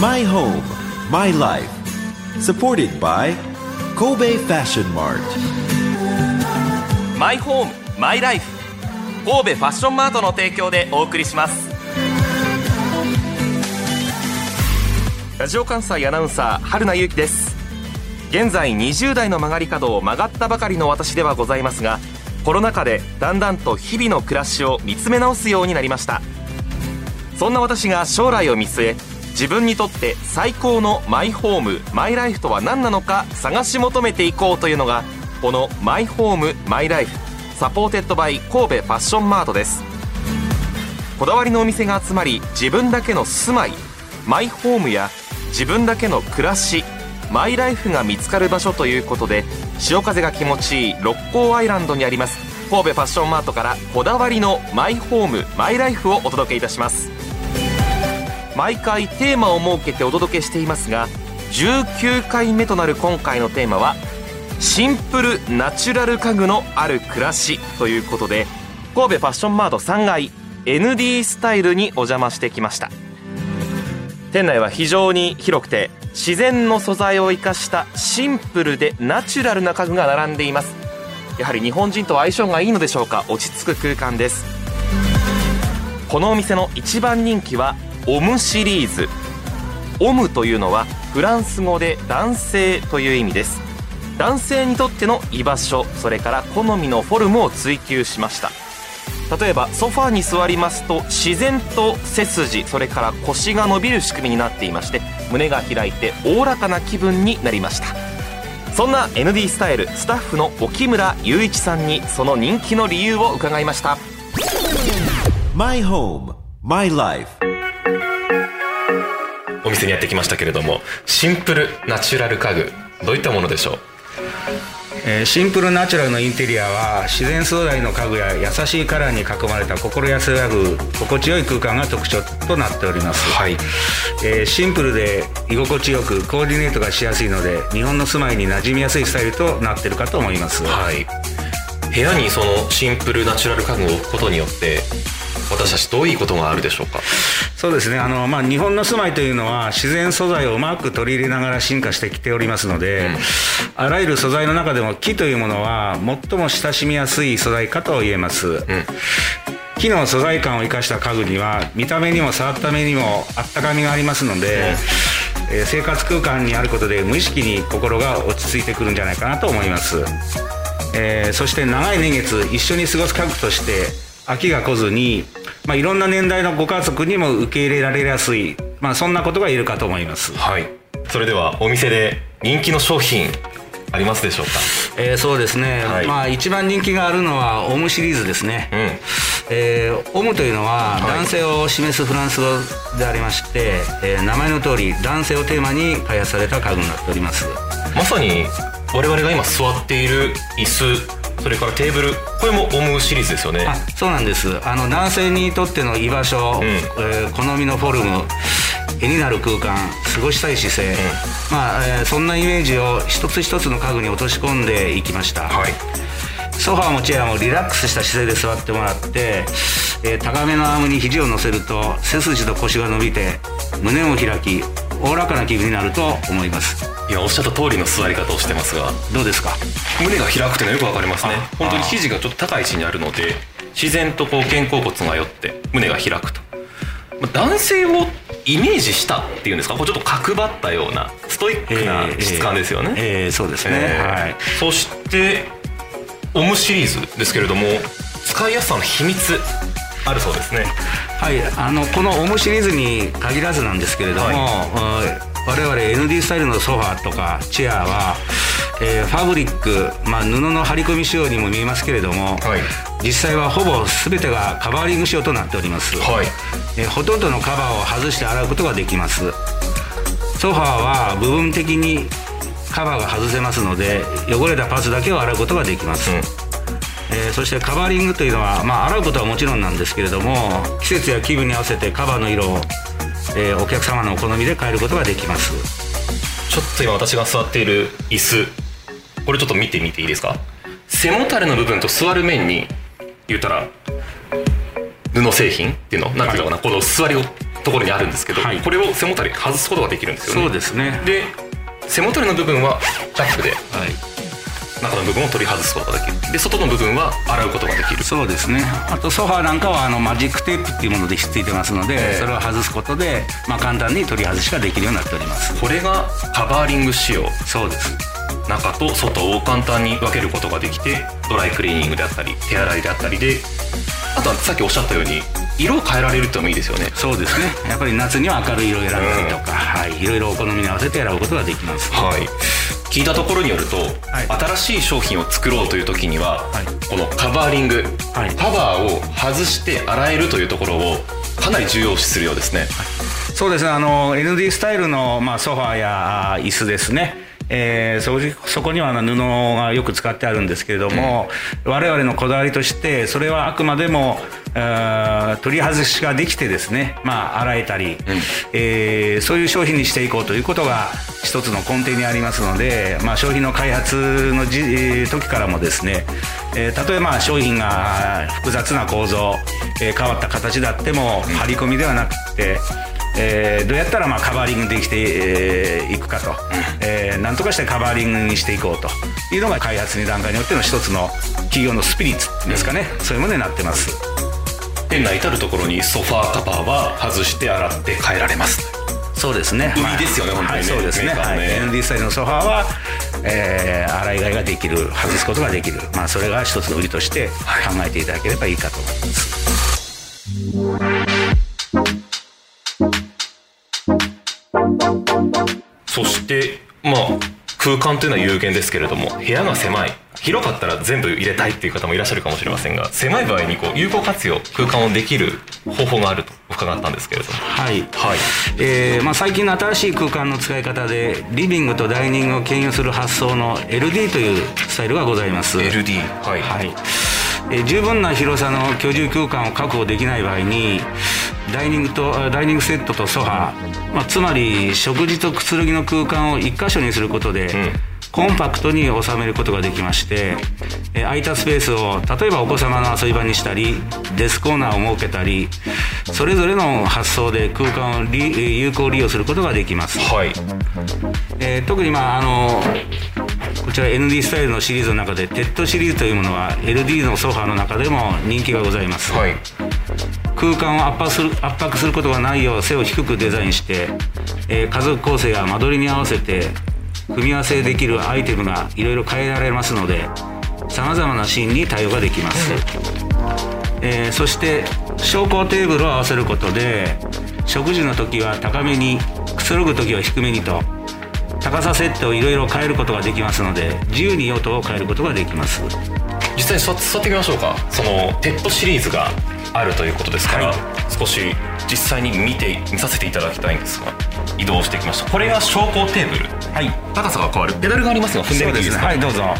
My Home, My Life. Supported by Kobe Fashion Mart. My Home, My Life. 神戸ファッションマートの提供でお送りします。ラジオ関西アナウンサー春名由紀です。現在20代の曲がり角を曲がったばかりの私ではございますが、コロナ禍でだんだんと日々の暮らしを見つめ直すようになりました。そんな私が将来を見据え、自分にとって最高のマイホームマイライフとは何なのか探し求めていこうというのが、このマイホームマイライフサポーテッドバイ神戸ファッションマートです。こだわりのお店が集まり、自分だけの住まいマイホームや自分だけの暮らしマイライフが見つかる場所ということで、潮風が気持ちいい六甲アイランドにあります神戸ファッションマートから、こだわりのマイホームマイライフをお届けいたします。毎回テーマを設けてお届けしていますが、19回目となる今回のテーマはシンプルナチュラル家具のある暮らしということで、神戸ファッションマート3階 NDstyle にお邪魔してきました。店内は非常に広くて、自然の素材を生かしたシンプルでナチュラルな家具が並んでいます。やはり日本人と相性がいいのでしょうか、落ち着く空間です。このお店の一番人気はオムシリーズ。オムというのはフランス語で男性という意味です。男性にとっての居場所、それから好みのフォルムを追求しました。例えばソファーに座りますと、自然と背筋、それから腰が伸びる仕組みになっていまして、胸が開いておおらかな気分になりました。そんな ND スタイルスタッフの沖村雄一さんに、その人気の理由を伺いました。 My Home, My Life。 お店にやってきましたけれども、シンプルナチュラル家具、どういったものでしょう？シンプルナチュラルのインテリアは、自然素材の家具や優しいカラーに囲まれた心安らぐ心地よい空間が特徴となっております、はい。シンプルで居心地よくコーディネートがしやすいので、日本の住まいに馴染みやすいスタイルとなっているかと思います、はい。部屋にそのシンプルナチュラル家具を置くことによって、私たちどういうことがあるでしょうか？そうですね、日本の住まいというのは自然素材をうまく取り入れながら進化してきておりますので、あらゆる素材の中でも木というものは最も親しみやすい素材かと言えます、木の素材感を生かした家具には、見た目にも触った目にもあったかみがありますので、生活空間にあることで無意識に心が落ち着いてくるんじゃないかなと思います、そして長い年月一緒に過ごす家具として飽きが来ずに、いろんな年代のご家族にも受け入れられやすい、そんなことが言えるかと思います、はい。それではお店で人気の商品ありますでしょうか？そうですね、はい。一番人気があるのはオムシリーズですね、オムというのは男性を示すフランス語でありまして、名前の通り男性をテーマに開発された家具になっております。まさに我々が今座っている椅子、それからテーブル、これもオムシリーズですよね。そうなんです。男性にとっての居場所、好みのフォルム、絵になる空間、過ごしたい姿勢、そんなイメージを一つ一つの家具に落とし込んでいきました、はい。ソファーもチェアもリラックスした姿勢で座ってもらって、高めのアームに肘を乗せると背筋と腰が伸びて胸も開き、おおらかな気分になると思います。おっしゃった通りの座り方をしてますが、どうですか？胸が開くというのよくわかりますね。本当に肘がちょっと高い位置にあるので、自然とこう肩甲骨が寄って胸が開くと、男性をイメージしたっていうんですか、こうちょっと角張ったようなストイックな質感ですよね、そうですね、はい。そしてオムシリーズですけれども、使いやすさの秘密あるそうですね、はい。このオムシリーズに限らずなんですけれども、我々 ND スタイルのソファーとかチェアは、ファブリック、布の張り込み仕様にも見えますけれども、実際はほぼ全てがカバーリング仕様となっております、ほとんどのカバーを外して洗うことができます。ソファーは部分的にカバーが外せますので、汚れたパーツだけを洗うことができます、そしてカバーリングというのは、洗うことはもちろんなんですけれども、季節や気分に合わせてカバーの色を、お客様のお好みで変えることができます。ちょっと今私が座っている椅子、これちょっと見てみていいですか？背もたれの部分と座る面に、言ったら布製品っていうの、なんていうのかな、この座りをところにあるんですけど、はい、これを背もたれ外すことができるんですよね。そうですね。で背もたれの部分はキャップで、はい、中の部分を取り外すことができる。で外の部分は洗うことができる。そうですね。あとソファーなんかはマジックテープっていうものでひっついてますので、それを外すことで、簡単に取り外しができるようになっております。これがカバーリング仕様。そうです。中と外を簡単に分けることができて、ドライクリーニングであったり手洗いであったりで、あとはさっきおっしゃったように色を変えられるともいいですよね。そうですね。やっぱり夏には明るい色を選んだりとか、はい、いろいろお好みに合わせて選ぶことができます、はい、聞いたところによると、新しい商品を作ろうという時には、このカバーリング、カバーを外して洗えるというところをかなり重要視するようですね、そうですね。ND スタイルの、ソファーや椅子ですね、そこには布がよく使ってあるんですけれども、我々のこだわりとしてそれはあくまでも取り外しができてですね、洗えたり、そういう商品にしていこうということが一つの根底にありますので、商品の開発の時からもですね、例えば商品が複雑な構造、変わった形であっても張り込みではなくて、どうやったらカバーリングできていくかと、なんとかしてカバーリングにしていこうというのが開発の段階によっての一つの企業のスピリッツですかね、そういうものになってます。店内至るところにソファーカバーは外して洗って変えられます。そうですね。売りですよね、本当にね。そうですね。NDスタイルのソファーは、洗い替えができる、外すことができる、それが一つの売りとして考えていただければいいかと思います、そして、空間というのは有限ですけれども、部屋が狭い、広かったら全部入れたいという方もいらっしゃるかもしれませんが、狭い場合に有効活用、空間をできる方法があると伺ったんですけれども、最近の新しい空間の使い方でリビングとダイニングを兼用する発想の LD というスタイルがございます。 LD、十分な広さの居住空間を確保できない場合に、ダイニングセットとソファー、つまり食事とくつろぎの空間を一箇所にすることで、コンパクトに収めることができまして、空いたスペースを例えばお子様の遊び場にしたり、デスコーナーを設けたり、それぞれの発想で空間を有効利用することができます、特にこちら ND スタイルのシリーズの中でテッドシリーズというものは LD のソファーの中でも人気がございます、空間を圧迫することがないよう背を低くデザインして、家族構成や間取りに合わせて組み合わせできるアイテムがいろいろ変えられますので、さまざまなシーンに対応ができます、そして昇降テーブルを合わせることで、食事の時は高めに、くつろぐ時は低めにと、高さ設定をいろいろ変えることができますので、自由に用途を変えることができます。実際に座ってみましょうか。そのテッドシリーズがあるということですから、少し実際に見させていただきたいんですが、移動してきました。これが昇降テーブル、高さが変わるペダルがありますが、踏んでみていいですか。そうですね、どうぞ。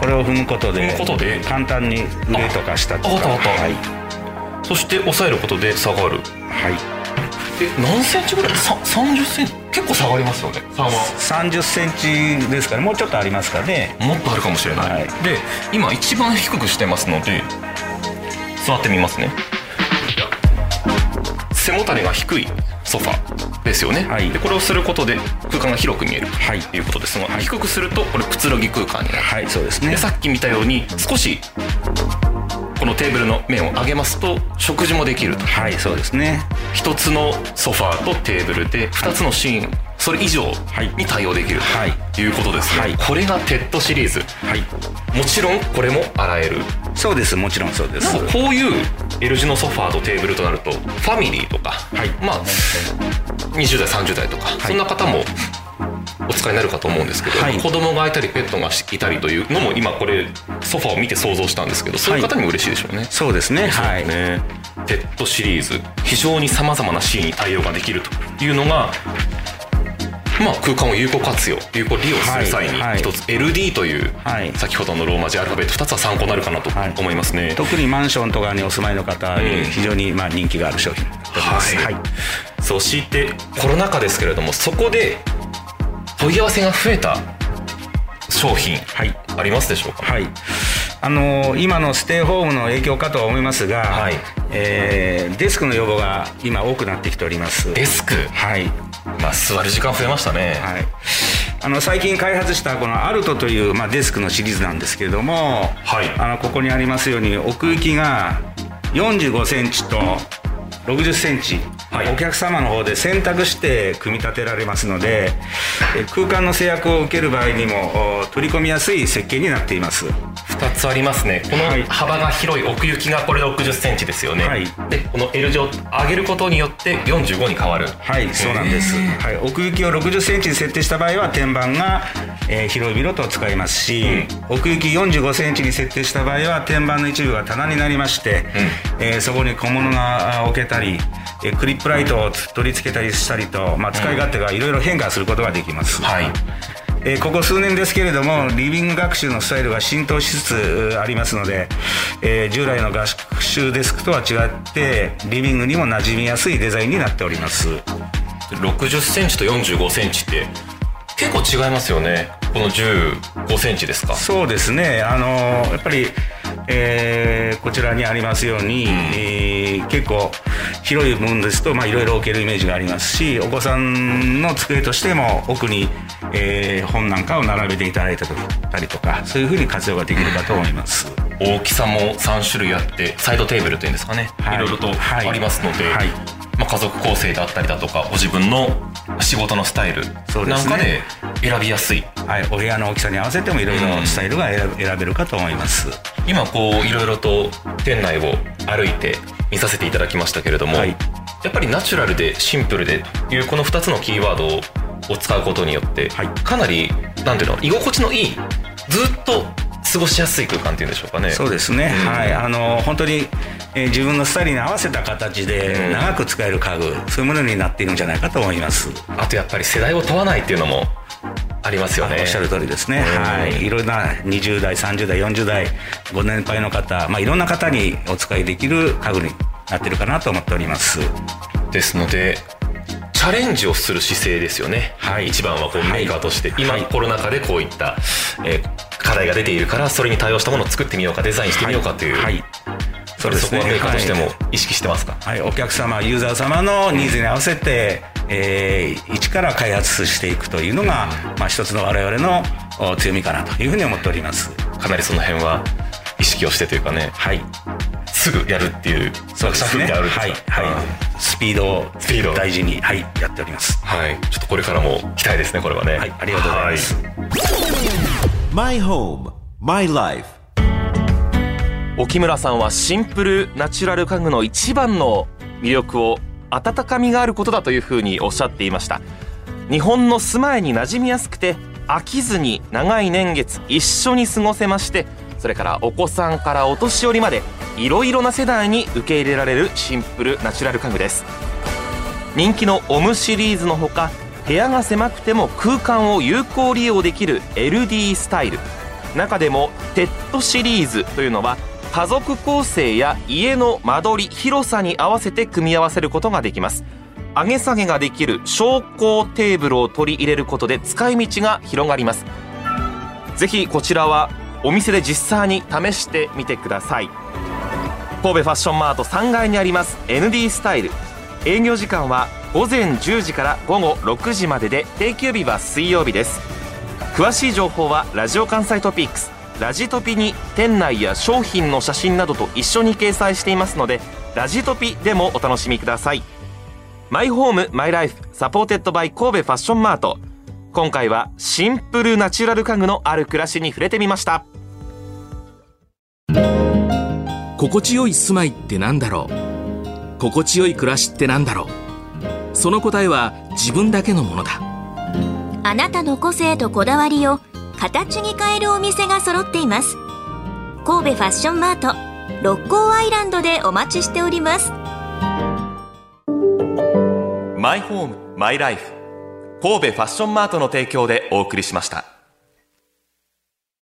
これを踏むことで簡単に上とか下とか、そして押さえることで下がる、で何センチぐらい、30センチ結構下がりますよね。30センチですから、もうちょっとありますかね。もっとあるかもしれない、で今一番低くしてますので座ってみますね。背もたれが低いソファですよね、でこれをすることで空間が広く見えるということですが、低くするとこれくつろぎ空間になる、そうですね。でさっき見たように少しこのテーブルの面を上げますと食事もできると、そうですね。一つのソファーとテーブルで2つのシーン、それ以上に対応できるということですね、これがテッドシリーズ、もちろんこれも洗える。そうです、もちろんそうです。なんかこういう L 字のソファーとテーブルとなると、ファミリーとか、20代30代とか、そんな方もお使いになるかと思うんですけど、子供がいたりペットがいたりというのも、今これソファーを見て想像したんですけど、そういう方にも嬉しいでしょうね、そうですね、テッドシリーズ、非常にさまざまなシーンに対応ができるというのが、空間を有効活用、有効利用する際に一つ LD という、先ほどのローマ字アルファベット2つは参考になるかなと思いますね、特にマンションとかにお住まいの方に非常に人気がある商品です、そしてコロナ禍ですけれども、そこで問い合わせが増えた商品、ありますでしょうか。今のステイホームの影響かとは思いますが、デスクの要望が今多くなってきております。デスク、はい、まあ、座る時間増えましたね、はい、最近開発したこのアルトという、まあ、デスクのシリーズなんですけれども、はい、ここにありますように奥行きが45センチと60センチ、はい、お客様の方で選択して組み立てられますので、空間の制約を受ける場合にも取り込みやすい設計になっています。2つありますね。この幅が広い奥行きがこれ60センチですよね、はい、でこの L 字を上げることによって45に変わる。はい、そうなんです、はい、奥行きを60センチに設定した場合は天板が、広々と使いますし、うん、奥行き45センチに設定した場合は天板の一部が棚になりまして、うん、そこに小物が置けたりクリップライトを取り付けたりしたりと、まあ、使い勝手がいろいろ変化することができます、うん、はい、ここ数年ですけれどもリビング学習のスタイルが浸透しつつありますので、従来の学習デスクとは違ってリビングにも馴染みやすいデザインになっております。60センチと45センチって結構違いますよね。この15センチですか。そうですね、やっぱり、こちらにありますように、結構広いものですと、まあ、いろいろ置けるイメージがありますし、お子さんの机としても奥に、本なんかを並べていただいたりとか、そういうふうに活用ができるかと思います。大きさも3種類あってサイドテーブルというんですかね、はい、いろいろとありますので、はいはい、まあ、家族構成であったりだとかご自分の仕事のスタイルなんかで選びやすい、はい、お部屋の大きさに合わせてもいろいろスタイルが選べるかと思います。今こういろいろと店内を歩いて見させていただきましたけれども、はい、やっぱりナチュラルでシンプルでというこの2つのキーワードを使うことによって、はい、かなりなんていうの居心地のいいずっと過ごしやすい空間っていうんでしょうかね。そうですね、うん、はい、本当に、自分のスタイルに合わせた形で長く使える家具、そういうものになっているんじゃないかと思います。あとやっぱり世代を問わないっていうのもありますよね。おっしゃる通りですね、はい、いろんな20代30代40代ご年配の方、まあ、いろんな方にお使いできる家具になってるかなと思っております。ですのでチャレンジをする姿勢ですよね、はい、一番はこうメーカーとして、はい、今、はい、コロナ禍でこういった、課題が出ているからそれに対応したものを作ってみようかデザインしてみようかという、はいはい、そうですね、そこはメーカーとしても意識してますか。はい、お客様ユーザー様のニーズに合わせて、一から開発していくというのが、まあ、一つの我々の強みかなというふうに思っております。かなりその辺は意識をしてというかね、はい、すぐやるっていうそうですね、はいはい、スピードを大事に、はい、やっております、はい、ちょっとこれからも期待ですねこれはね、はい、ありがとうございます。My home, my life。 沖村さんはシンプルナチュラル家具の一番の魅力を温かみがあることだというふうにおっしゃっていました。日本の住まいに馴染みやすくて飽きずに長い年月一緒に過ごせまして、それからお子さんからお年寄りまでいろいろな世代に受け入れられるシンプルナチュラル家具です。人気のオムシリーズのほか部屋が狭くても空間を有効利用できる LD スタイル、中でもテッドシリーズというのは家族構成や家の間取り広さに合わせて組み合わせることができます。上げ下げができる昇降テーブルを取り入れることで使い道が広がります。ぜひこちらはお店で実際に試してみてください。神戸ファッションマート3階にあります NDstyle、営業時間は午前10時から午後6時までで、定休日は水曜日です。詳しい情報はラジオ関西トピックスラジトピに店内や商品の写真などと一緒に掲載していますので、ラジトピでもお楽しみください。マイホームマイライフ、サポーテッドバイ神戸ファッションマート。今回はシンプルナチュラル家具のある暮らしに触れてみました。心地よい住まいってなんだろう、心地よい暮らしってなんだろう、その答えは自分だけのものだ。あなたの個性とこだわりを形に変えるお店が揃っています。神戸ファッションマート六甲アイランドでお待ちしております。マイホームマイライフ、神戸ファッションマートの提供でお送りしました。